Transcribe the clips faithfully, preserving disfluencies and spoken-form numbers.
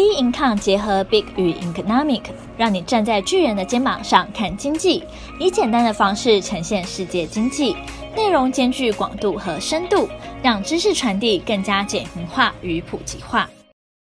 Big Income 结合 Big 与 Economic， 让你站在巨人的肩膀上看经济，以简单的方式呈现世界经济，内容兼具广度和深度，让知识传递更加简明化与普及化。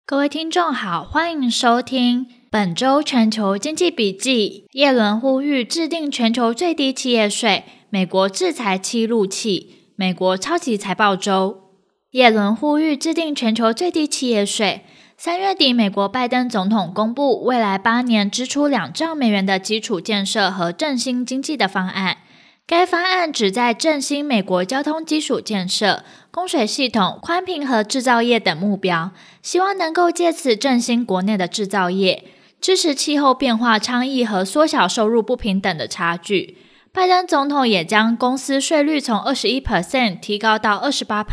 各位听众好，欢迎收听本周全球经济笔记。耶伦呼吁制定全球最低企业税，美国制裁七陆企，美国超级财报周。耶伦呼吁制定全球最低企业税。三月底，美国拜登总统公布未来八年支出两兆美元的基础建设和振兴经济的方案。该方案旨在振兴美国交通基础建设、供水系统、宽频和制造业等目标，希望能够借此振兴国内的制造业，支持气候变化倡议和缩小收入不平等的差距。拜登总统也将公司税率从 百分之二十一 提高到 百分之二十八，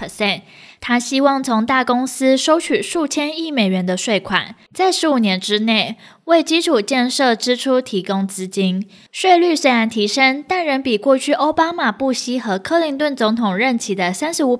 他希望从大公司收取数千亿美元的税款，在十五年之内为基础建设支出提供资金。税率虽然提升，但仍比过去奥巴马、布希和克林顿总统任期的 百分之三十五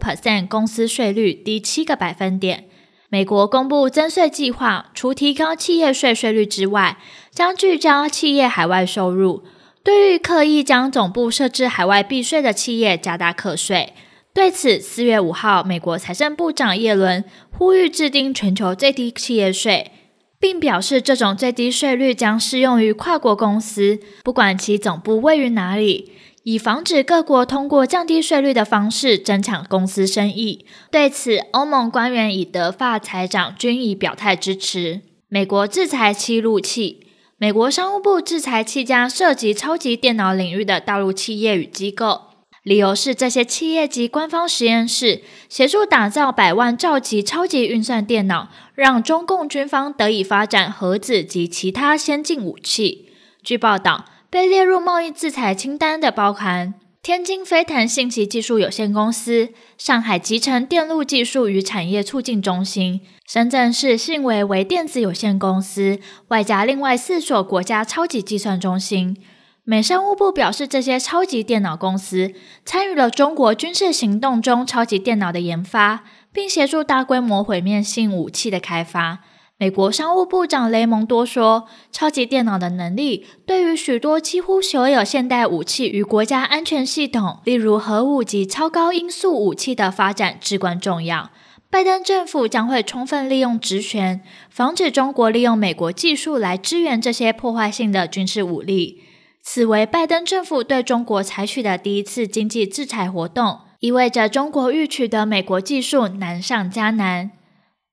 公司税率低七个百分点。美国公布增税计划，除提高企业税税率之外，将聚焦企业海外收入，对于刻意将总部设置海外避税的企业加大课税。对此，四月五号，美国财政部长耶伦呼吁制定全球最低企业税，并表示这种最低税率将适用于跨国公司，不管其总部位于哪里，以防止各国通过降低税率的方式争抢公司生意。对此，欧盟官员与德法财长均已表态支持。美国制裁七陆企。美国商务部制裁七家涉及超级电脑领域的大陆企业与机构，理由是这些企业及官方实验室协助打造百万兆级超级运算电脑，让中共军方得以发展核子及其他先进武器。据报道，被列入贸易制裁清单的包含天津飞腾信息技术有限公司、上海集成电路技术与产业促进中心、深圳市信维微电子有限公司，外加另外四所国家超级计算中心。美商务部表示，这些超级电脑公司参与了中国军事行动中超级电脑的研发，并协助大规模毁灭性武器的开发。美国商务部长雷蒙多说，超级电脑的能力对于许多几乎所有现代武器与国家安全系统，例如核武及超高音速武器的发展至关重要。拜登政府将会充分利用职权，防止中国利用美国技术来支援这些破坏性的军事武力。此为拜登政府对中国采取的第一次经济制裁活动，意味着中国欲取得美国技术难上加难。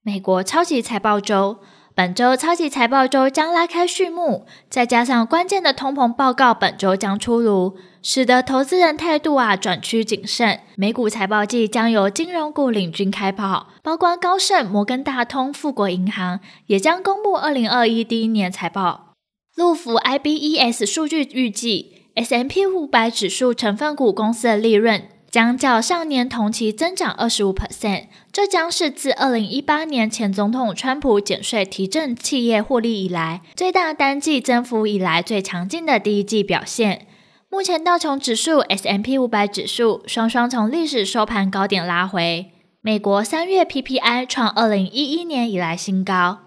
美国超级财报周，本周超级财报周将拉开序幕，再加上关键的通膨报告本周将出炉，使得投资人态度啊转趋谨慎。美股财报季将由金融股领军开跑，包括高盛、摩根大通、富国银行也将公布二零二一第一年财报。路福 I B E S 数据预计 S and P 五百 指数成分股公司的利润将较上年同期增长 百分之二十五， 这将是自二零一八年前总统川普减税提振企业获利以来，最大单季增幅以来最强劲的第一季表现。目前道琼指数、S and P 五百 指数双双从历史收盘高点拉回。美国三月 P P I 创二零一一年以来新高。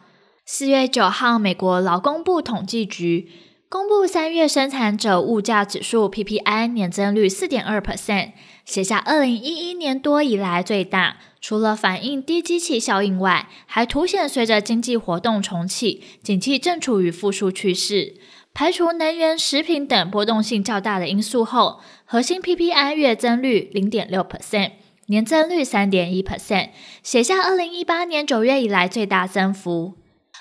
四月九号，美国劳工部统计局公布三月生产者物价指数 P P I 年增率 百分之四点二， 写下二零一一年多以来最大，除了反映低基期效应外，还凸显随着经济活动重启，景气正处于复苏趋势。排除能源、食品等波动性较大的因素后，核心 P P I 月增率 百分之零点六， 年增率 百分之三点一， 写下二零一八年九月以来最大增幅。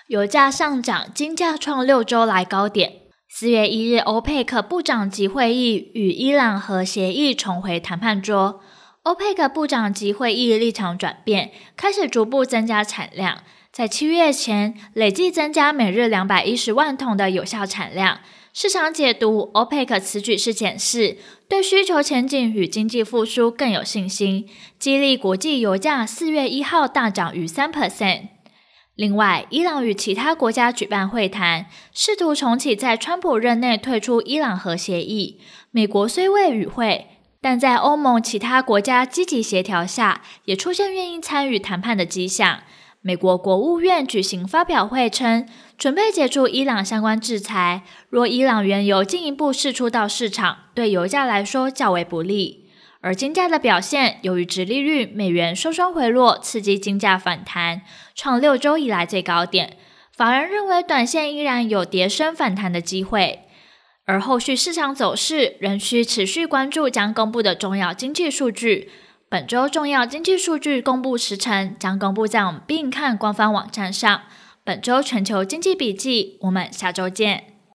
油价上涨，金价创六周来高点。四月一日 OPEC 部长级会议与伊朗核协议重回谈判桌。 OPEC 部长级会议立场转变，开始逐步增加产量，在七月前累计增加每日二百一十万桶的有效产量。市场解读 OPEC 此举是显示对需求前景与经济复苏更有信心，激励国际油价四月一号大涨逾 百分之三。另外，伊朗与其他国家举办会谈，试图重启在川普任内退出伊朗核协议。美国虽未与会，但在欧盟其他国家积极协调下，也出现愿意参与谈判的迹象。美国国务院举行发表会称，准备解除伊朗相关制裁，若伊朗原油进一步释出到市场，对油价来说较为不利。而金价的表现，由于殖利率、美元双双回落，刺激金价反弹，创六周以来最高点。法人认为，短线依然有跌升反弹的机会。而后续市场走势仍需持续关注将公布的重要经济数据。本周重要经济数据公布时程将公布在我们并看官方网站上。本周全球经济笔记，我们下周见。